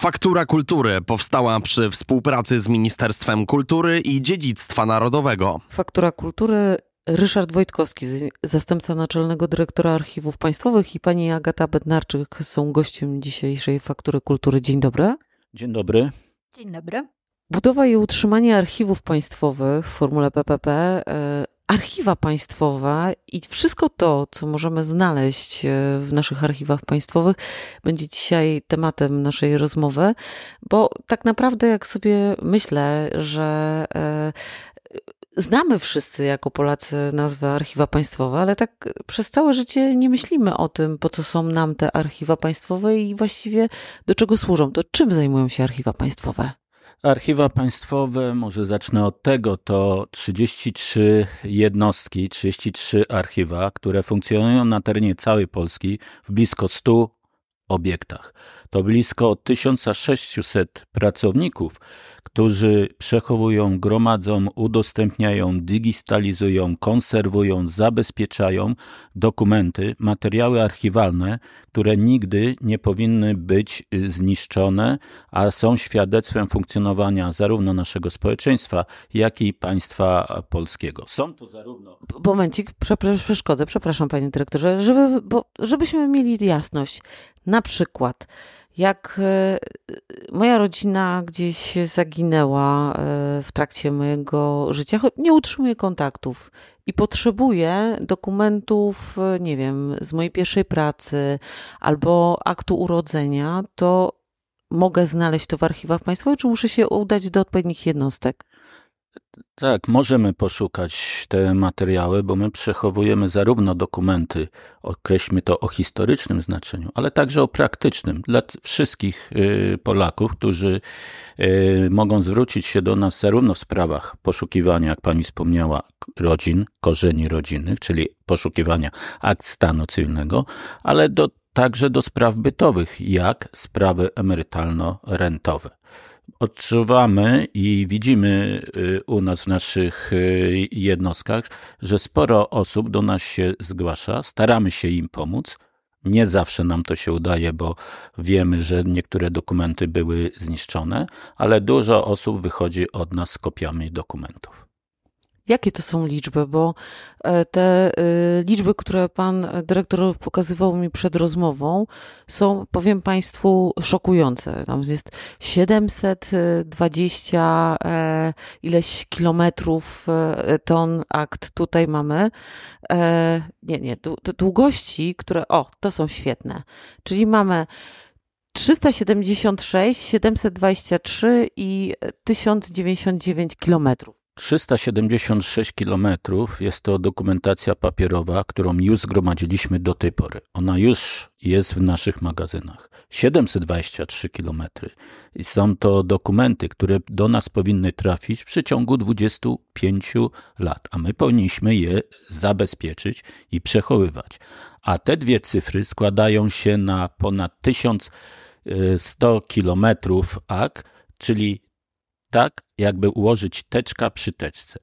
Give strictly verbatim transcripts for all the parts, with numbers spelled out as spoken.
Faktura Kultury powstała przy współpracy z Ministerstwem Kultury i Dziedzictwa Narodowego. Faktura Kultury Ryszard Wojtkowski, zastępca naczelnego dyrektora Archiwów Państwowych, i pani Agata Bednarczyk są gościem dzisiejszej Faktury Kultury. Dzień dobry. Dzień dobry. Dzień dobry. Budowa i utrzymanie archiwów państwowych w formule P P P, archiwa państwowe i wszystko to, co możemy znaleźć w naszych archiwach państwowych, będzie dzisiaj tematem naszej rozmowy, bo tak naprawdę jak sobie myślę, że znamy wszyscy jako Polacy nazwę archiwa państwowe, ale tak przez całe życie nie myślimy o tym, po co są nam te archiwa państwowe i właściwie do czego służą, to czym zajmują się archiwa państwowe. Archiwa państwowe, może zacznę od tego, to trzydzieści trzy jednostki, trzydzieści trzy archiwa, które funkcjonują na terenie całej Polski w blisko stu obiektach. To blisko tysiąc sześćset pracowników, którzy przechowują, gromadzą, udostępniają, digitalizują, konserwują, zabezpieczają dokumenty, materiały archiwalne, które nigdy nie powinny być zniszczone, a są świadectwem funkcjonowania zarówno naszego społeczeństwa, jak i państwa polskiego. Są to zarówno... Momencik, przeszkodzę, przepraszam panie dyrektorze, żeby, bo, żebyśmy mieli jasność. Na przykład... Jak moja rodzina gdzieś zaginęła w trakcie mojego życia, nie utrzymuję kontaktów i potrzebuję dokumentów, nie wiem, z mojej pierwszej pracy albo aktu urodzenia, to mogę znaleźć to w archiwach państwowych, czy muszę się udać do odpowiednich jednostek? Tak, możemy poszukać te materiały, bo my przechowujemy zarówno dokumenty, określmy to o historycznym znaczeniu, ale także o praktycznym dla wszystkich Polaków, którzy mogą zwrócić się do nas zarówno w sprawach poszukiwania, jak pani wspomniała, rodzin, korzeni rodzinnych, czyli poszukiwania akt stanu cywilnego, ale do, także do spraw bytowych, jak sprawy emerytalno-rentowe. Odczuwamy i widzimy u nas w naszych jednostkach, że sporo osób do nas się zgłasza, staramy się im pomóc. Nie zawsze nam to się udaje, bo wiemy, że niektóre dokumenty były zniszczone, ale dużo osób wychodzi od nas z kopiami dokumentów. Jakie to są liczby? Bo te liczby, które pan dyrektor pokazywał mi przed rozmową, są, powiem państwu, szokujące. Tam jest siedemset dwadzieścia ileś kilometrów ton akt. Tutaj mamy nie, nie, długości, które, o, to są świetne. Czyli mamy trzysta siedemdziesiąt sześć, siedemset dwadzieścia trzy i tysiąc dziewięćdziesiąt dziewięć kilometrów. trzysta siedemdziesiąt sześć kilometrów jest to dokumentacja papierowa, którą już zgromadziliśmy do tej pory. Ona już jest w naszych magazynach. siedemset dwadzieścia trzy kilometry. I są to dokumenty, które do nas powinny trafić w przeciągu dwudziestu pięciu lat, a my powinniśmy je zabezpieczyć i przechowywać. A te dwie cyfry składają się na ponad tysiąc sto kilometrów akt, czyli tak, jakby ułożyć teczka przy teczce.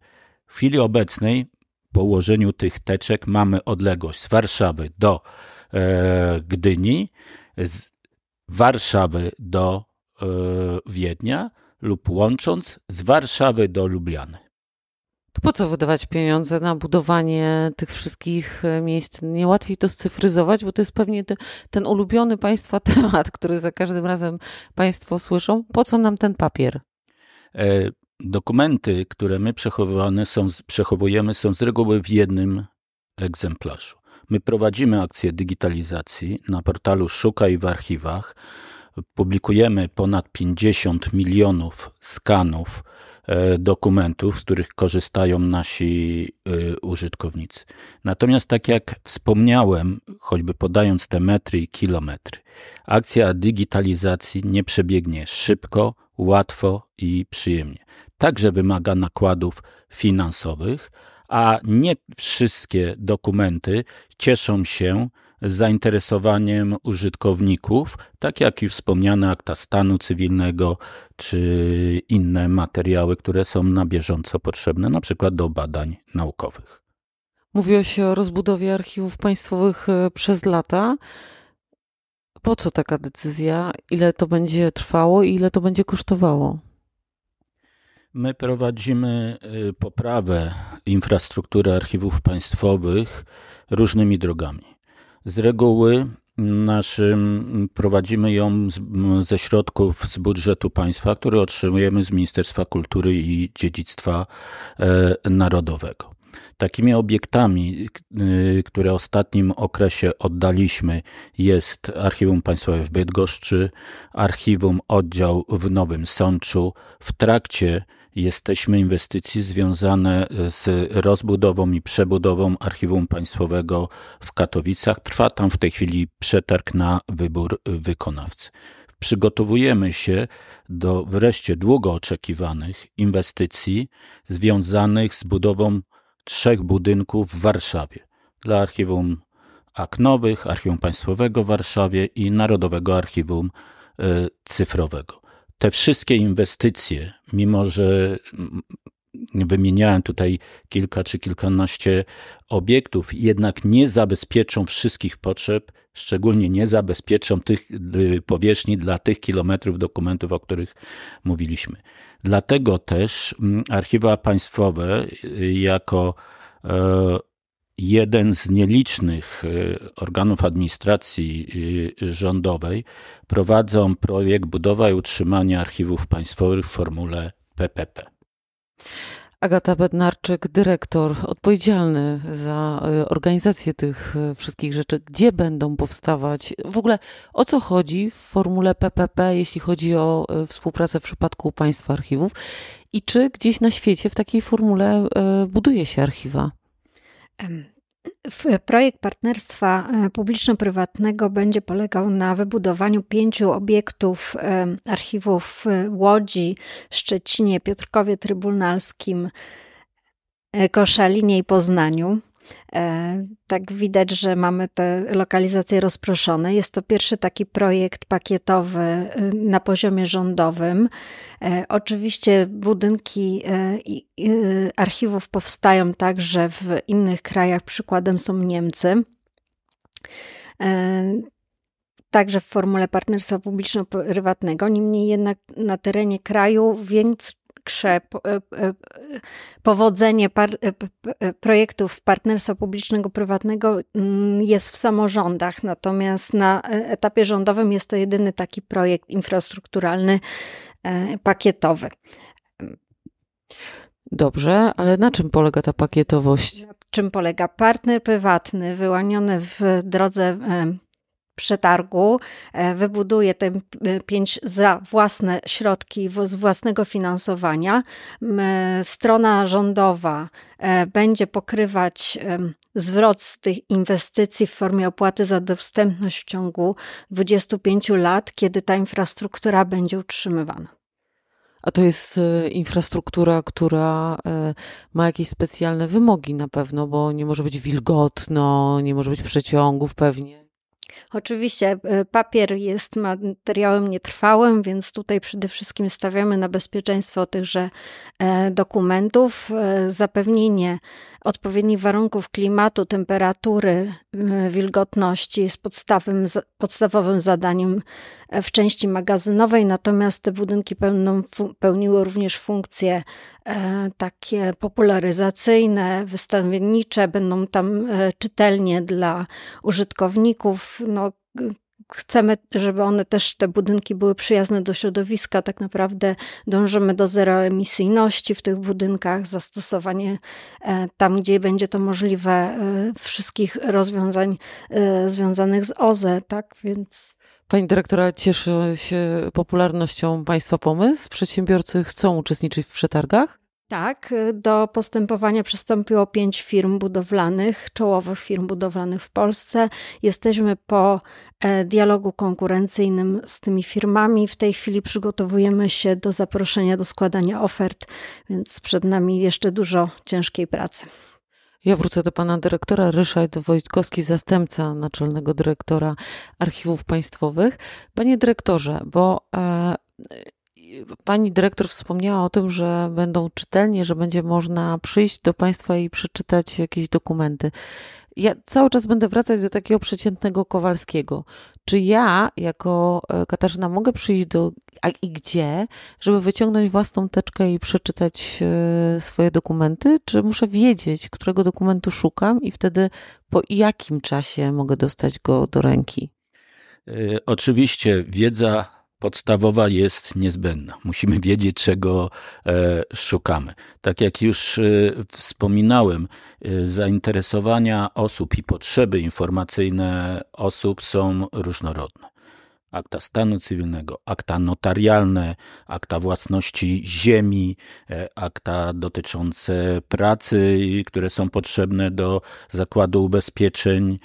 W chwili obecnej po ułożeniu tych teczek mamy odległość z Warszawy do e, Gdyni, z Warszawy do e, Wiednia lub łącząc z Warszawy do Lubliany. To po co wydawać pieniądze na budowanie tych wszystkich miejsc? Nie łatwiej to scyfryzować, bo to jest pewnie te, ten ulubiony państwa temat, który za każdym razem państwo słyszą. Po co nam ten papier? Dokumenty, które my przechowywane są, przechowujemy, są z reguły w jednym egzemplarzu. My prowadzimy akcję digitalizacji na portalu Szukaj w Archiwach. Publikujemy ponad pięćdziesiąt milionów skanów dokumentów, z których korzystają nasi użytkownicy. Natomiast tak jak wspomniałem, choćby podając te metry i kilometry, akcja digitalizacji nie przebiegnie szybko, łatwo i przyjemnie. Także wymaga nakładów finansowych, a nie wszystkie dokumenty cieszą się z zainteresowaniem użytkowników, tak jak już wspomniane akta stanu cywilnego czy inne materiały, które są na bieżąco potrzebne, na przykład do badań naukowych. Mówiło się o rozbudowie archiwów państwowych przez lata. Po co taka decyzja? Ile to będzie trwało i ile to będzie kosztowało? My prowadzimy poprawę infrastruktury archiwów państwowych różnymi drogami. Z reguły naszym prowadzimy ją z, ze środków z budżetu państwa, który otrzymujemy z Ministerstwa Kultury i Dziedzictwa Narodowego. Takimi obiektami, które w ostatnim okresie oddaliśmy, jest Archiwum Państwowe w Bydgoszczy, Archiwum Oddział w Nowym Sączu. W trakcie jesteśmy inwestycji związane z rozbudową i przebudową Archiwum Państwowego w Katowicach. Trwa tam w tej chwili przetarg na wybór wykonawcy. Przygotowujemy się do wreszcie długo oczekiwanych inwestycji związanych z budową trzech budynków w Warszawie dla Archiwum Nowych, Archiwum Państwowego w Warszawie i Narodowego Archiwum Cyfrowego. Te wszystkie inwestycje, mimo że wymieniałem tutaj kilka czy kilkanaście obiektów, jednak nie zabezpieczą wszystkich potrzeb, szczególnie nie zabezpieczą tych powierzchni dla tych kilometrów dokumentów, o których mówiliśmy. Dlatego też archiwa państwowe jako jeden z nielicznych organów administracji rządowej prowadzą projekt budowa i utrzymania archiwów państwowych w formule P P P. Agata Bednarczyk, dyrektor odpowiedzialny za organizację tych wszystkich rzeczy. Gdzie będą powstawać? W ogóle o co chodzi w formule P P P, jeśli chodzi o współpracę w przypadku państwa archiwów? I czy gdzieś na świecie w takiej formule buduje się archiwa? Projekt partnerstwa publiczno-prywatnego będzie polegał na wybudowaniu pięciu obiektów archiwów w Łodzi, Szczecinie, Piotrkowie Trybunalskim, Koszalinie i Poznaniu. Tak widać, że mamy te lokalizacje rozproszone. Jest to pierwszy taki projekt pakietowy na poziomie rządowym. Oczywiście budynki archiwów powstają także w innych krajach, przykładem są Niemcy. Także w formule partnerstwa publiczno-prywatnego. Niemniej jednak na terenie kraju większość powodzenie par- projektów partnerstwa publicznego-prywatnego jest w samorządach, natomiast na etapie rządowym jest to jedyny taki projekt infrastrukturalny, pakietowy. Dobrze, ale na czym polega ta pakietowość? Na czym polega? Partner prywatny wyłaniony w drodze przetargu wybuduje te pięć za własne środki, z własnego finansowania. Strona rządowa będzie pokrywać zwrot z tych inwestycji w formie opłaty za dostępność w ciągu dwudziestu pięciu lat, kiedy ta infrastruktura będzie utrzymywana. A to jest infrastruktura, która ma jakieś specjalne wymogi na pewno, bo nie może być wilgotno, nie może być przeciągów pewnie. Oczywiście papier jest materiałem nietrwałym, więc tutaj przede wszystkim stawiamy na bezpieczeństwo tychże dokumentów, zapewnienie odpowiednich warunków klimatu, temperatury, wilgotności jest podstawowym, podstawowym zadaniem w części magazynowej, natomiast te budynki pełną, pełniły również funkcje takie popularyzacyjne, wystawiennicze, będą tam czytelnie dla użytkowników. No, chcemy, żeby one też, te budynki, były przyjazne do środowiska. Tak naprawdę dążymy do zeroemisyjności w tych budynkach, zastosowanie tam, gdzie będzie to możliwe, wszystkich rozwiązań związanych z O Z E, tak więc... Pani dyrektora, cieszy się popularnością państwa pomysł? Przedsiębiorcy chcą uczestniczyć w przetargach? Tak, do postępowania przystąpiło pięć firm budowlanych, czołowych firm budowlanych w Polsce. Jesteśmy po dialogu konkurencyjnym z tymi firmami. W tej chwili przygotowujemy się do zaproszenia do składania ofert, więc przed nami jeszcze dużo ciężkiej pracy. Ja wrócę do pana dyrektora. Ryszard Wojtkowski, zastępca naczelnego dyrektora Archiwów Państwowych. Panie dyrektorze, bo... E, Pani dyrektor wspomniała o tym, że będą czytelnie, że będzie można przyjść do państwa i przeczytać jakieś dokumenty. ja cały czas będę wracać do takiego przeciętnego Kowalskiego. Czy ja jako Katarzyna mogę przyjść do, a i gdzie, żeby wyciągnąć własną teczkę i przeczytać swoje dokumenty? Czy muszę wiedzieć, którego dokumentu szukam i wtedy po jakim czasie mogę dostać go do ręki? Oczywiście wiedza podstawowa jest niezbędna. Musimy wiedzieć, czego szukamy. Tak jak już wspominałem, zainteresowania osób i potrzeby informacyjne osób są różnorodne. Akta stanu cywilnego, akta notarialne, akta własności ziemi, akta dotyczące pracy, które są potrzebne do Zakładu Ubezpieczeń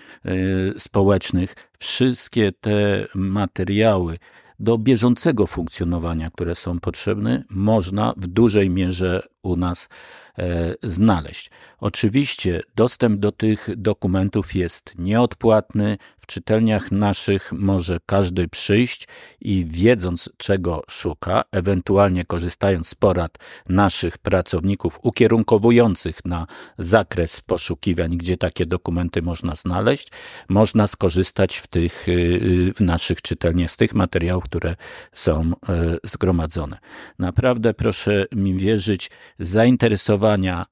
Społecznych. Wszystkie te materiały do bieżącego funkcjonowania, które są potrzebne, można w dużej mierze u nas e, znaleźć. Oczywiście dostęp do tych dokumentów jest nieodpłatny. W czytelniach naszych może każdy przyjść i wiedząc, czego szuka, ewentualnie korzystając z porad naszych pracowników ukierunkowujących na zakres poszukiwań, gdzie takie dokumenty można znaleźć, można skorzystać w tych, w naszych czytelniach z tych materiałów, które są zgromadzone. Naprawdę proszę mi wierzyć, zainteresowania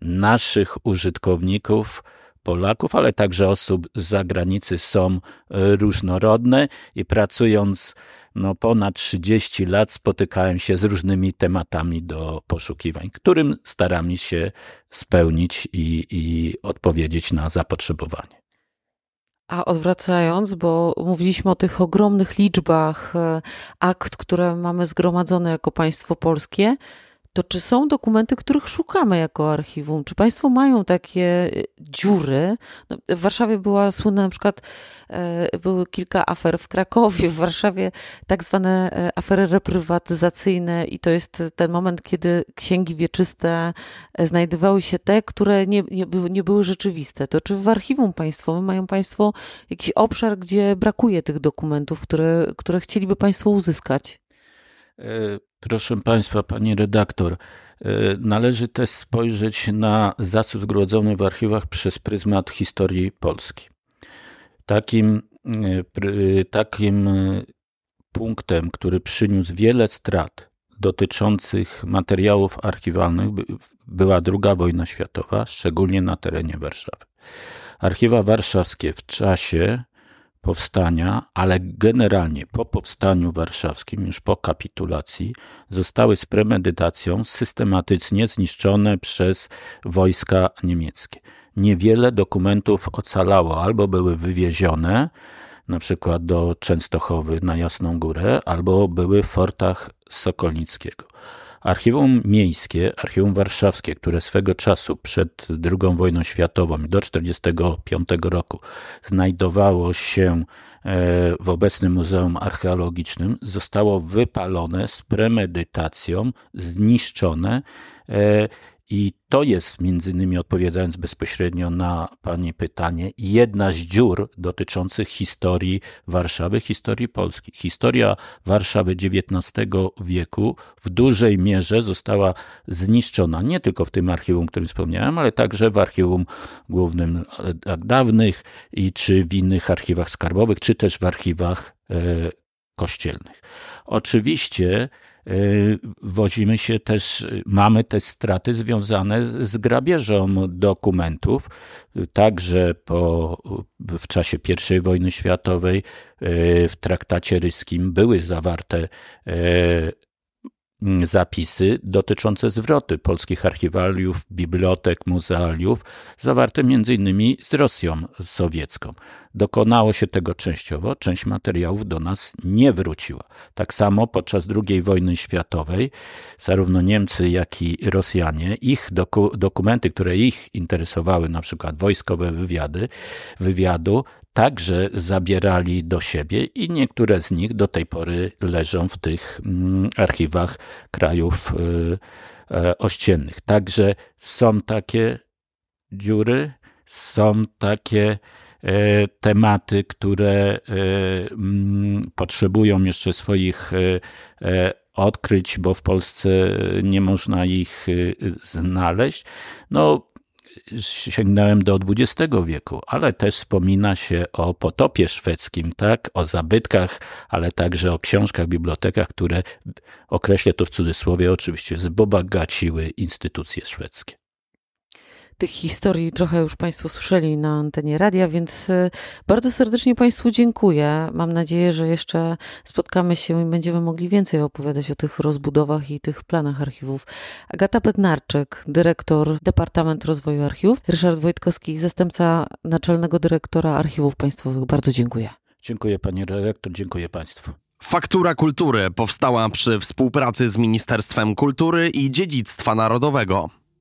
naszych użytkowników, Polaków, ale także osób z zagranicy są różnorodne i pracując no, ponad trzydzieści lat spotykałem się z różnymi tematami do poszukiwań, którym staramy się spełnić i, i odpowiedzieć na zapotrzebowanie. A odwracając, bo mówiliśmy o tych ogromnych liczbach akt, które mamy zgromadzone jako państwo polskie, to czy są dokumenty, których szukamy jako archiwum? Czy państwo mają takie dziury? No, w Warszawie była słynna na przykład, e, były kilka afer w Krakowie, w Warszawie tak zwane afery reprywatyzacyjne i to jest ten moment, kiedy księgi wieczyste znajdowały się te, które nie, nie, były, nie były rzeczywiste. To czy w archiwum państwowym mają państwo jakiś obszar, gdzie brakuje tych dokumentów, które, które chcieliby państwo uzyskać? Proszę Państwa, Pani redaktor, należy też spojrzeć na zasób zgromadzony w archiwach przez pryzmat historii Polski. Takim, takim punktem, który przyniósł wiele strat dotyczących materiałów archiwalnych była druga wojna światowa, szczególnie na terenie Warszawy. Archiwa warszawskie w czasie powstania, ale generalnie po powstaniu warszawskim, już po kapitulacji, zostały z premedytacją systematycznie zniszczone przez wojska niemieckie. Niewiele dokumentów ocalało, albo były wywiezione, na przykład do Częstochowy na Jasną Górę, albo były w fortach Sokolnickiego. Archiwum Miejskie, Archiwum Warszawskie, które swego czasu przed drugą wojną światową do czterdziestego piątego roku znajdowało się w obecnym Muzeum Archeologicznym, zostało wypalone z premedytacją, zniszczone i to jest, między innymi odpowiadając bezpośrednio na Pani pytanie, jedna z dziur dotyczących historii Warszawy, historii Polski. Historia Warszawy dziewiętnastego wieku w dużej mierze została zniszczona, nie tylko w tym archiwum, o którym wspomniałem, ale także w archiwum głównym akt dawnych i czy w innych archiwach skarbowych, czy też w archiwach e, kościelnych. Oczywiście Wozimy się też, mamy też straty związane z grabieżą dokumentów, także po, w czasie pierwszej wojny światowej w traktacie ryskim były zawarte zapisy dotyczące zwroty polskich archiwaliów, bibliotek, muzealiów, zawarte między innymi z Rosją sowiecką. Dokonało się tego częściowo, część materiałów do nas nie wróciła. Tak samo podczas drugiej wojny światowej zarówno Niemcy, jak i Rosjanie, ich doku- dokumenty, które ich interesowały, na przykład wojskowe wywiady, wywiadu, także zabierali do siebie i niektóre z nich do tej pory leżą w tych archiwach krajów ościennych. Także są takie dziury, są takie tematy, które potrzebują jeszcze swoich odkryć, bo w Polsce nie można ich znaleźć. No, sięgnąłem do dwudziestego wieku, ale też wspomina się o potopie szwedzkim, tak, o zabytkach, ale także o książkach, bibliotekach, które, określę to w cudzysłowie oczywiście, wzbogaciły instytucje szwedzkie. Tych historii trochę już Państwo słyszeli na antenie radia, więc bardzo serdecznie Państwu dziękuję. Mam nadzieję, że jeszcze spotkamy się i będziemy mogli więcej opowiadać o tych rozbudowach i tych planach archiwów. Agata Bednarczyk, dyrektor Departamentu Rozwoju Archiwów, Ryszard Wojtkowski, zastępca naczelnego dyrektora Archiwów Państwowych. Bardzo dziękuję. Dziękuję Pani Redaktor, dziękuję Państwu. Faktura Kultury powstała przy współpracy z Ministerstwem Kultury i Dziedzictwa Narodowego.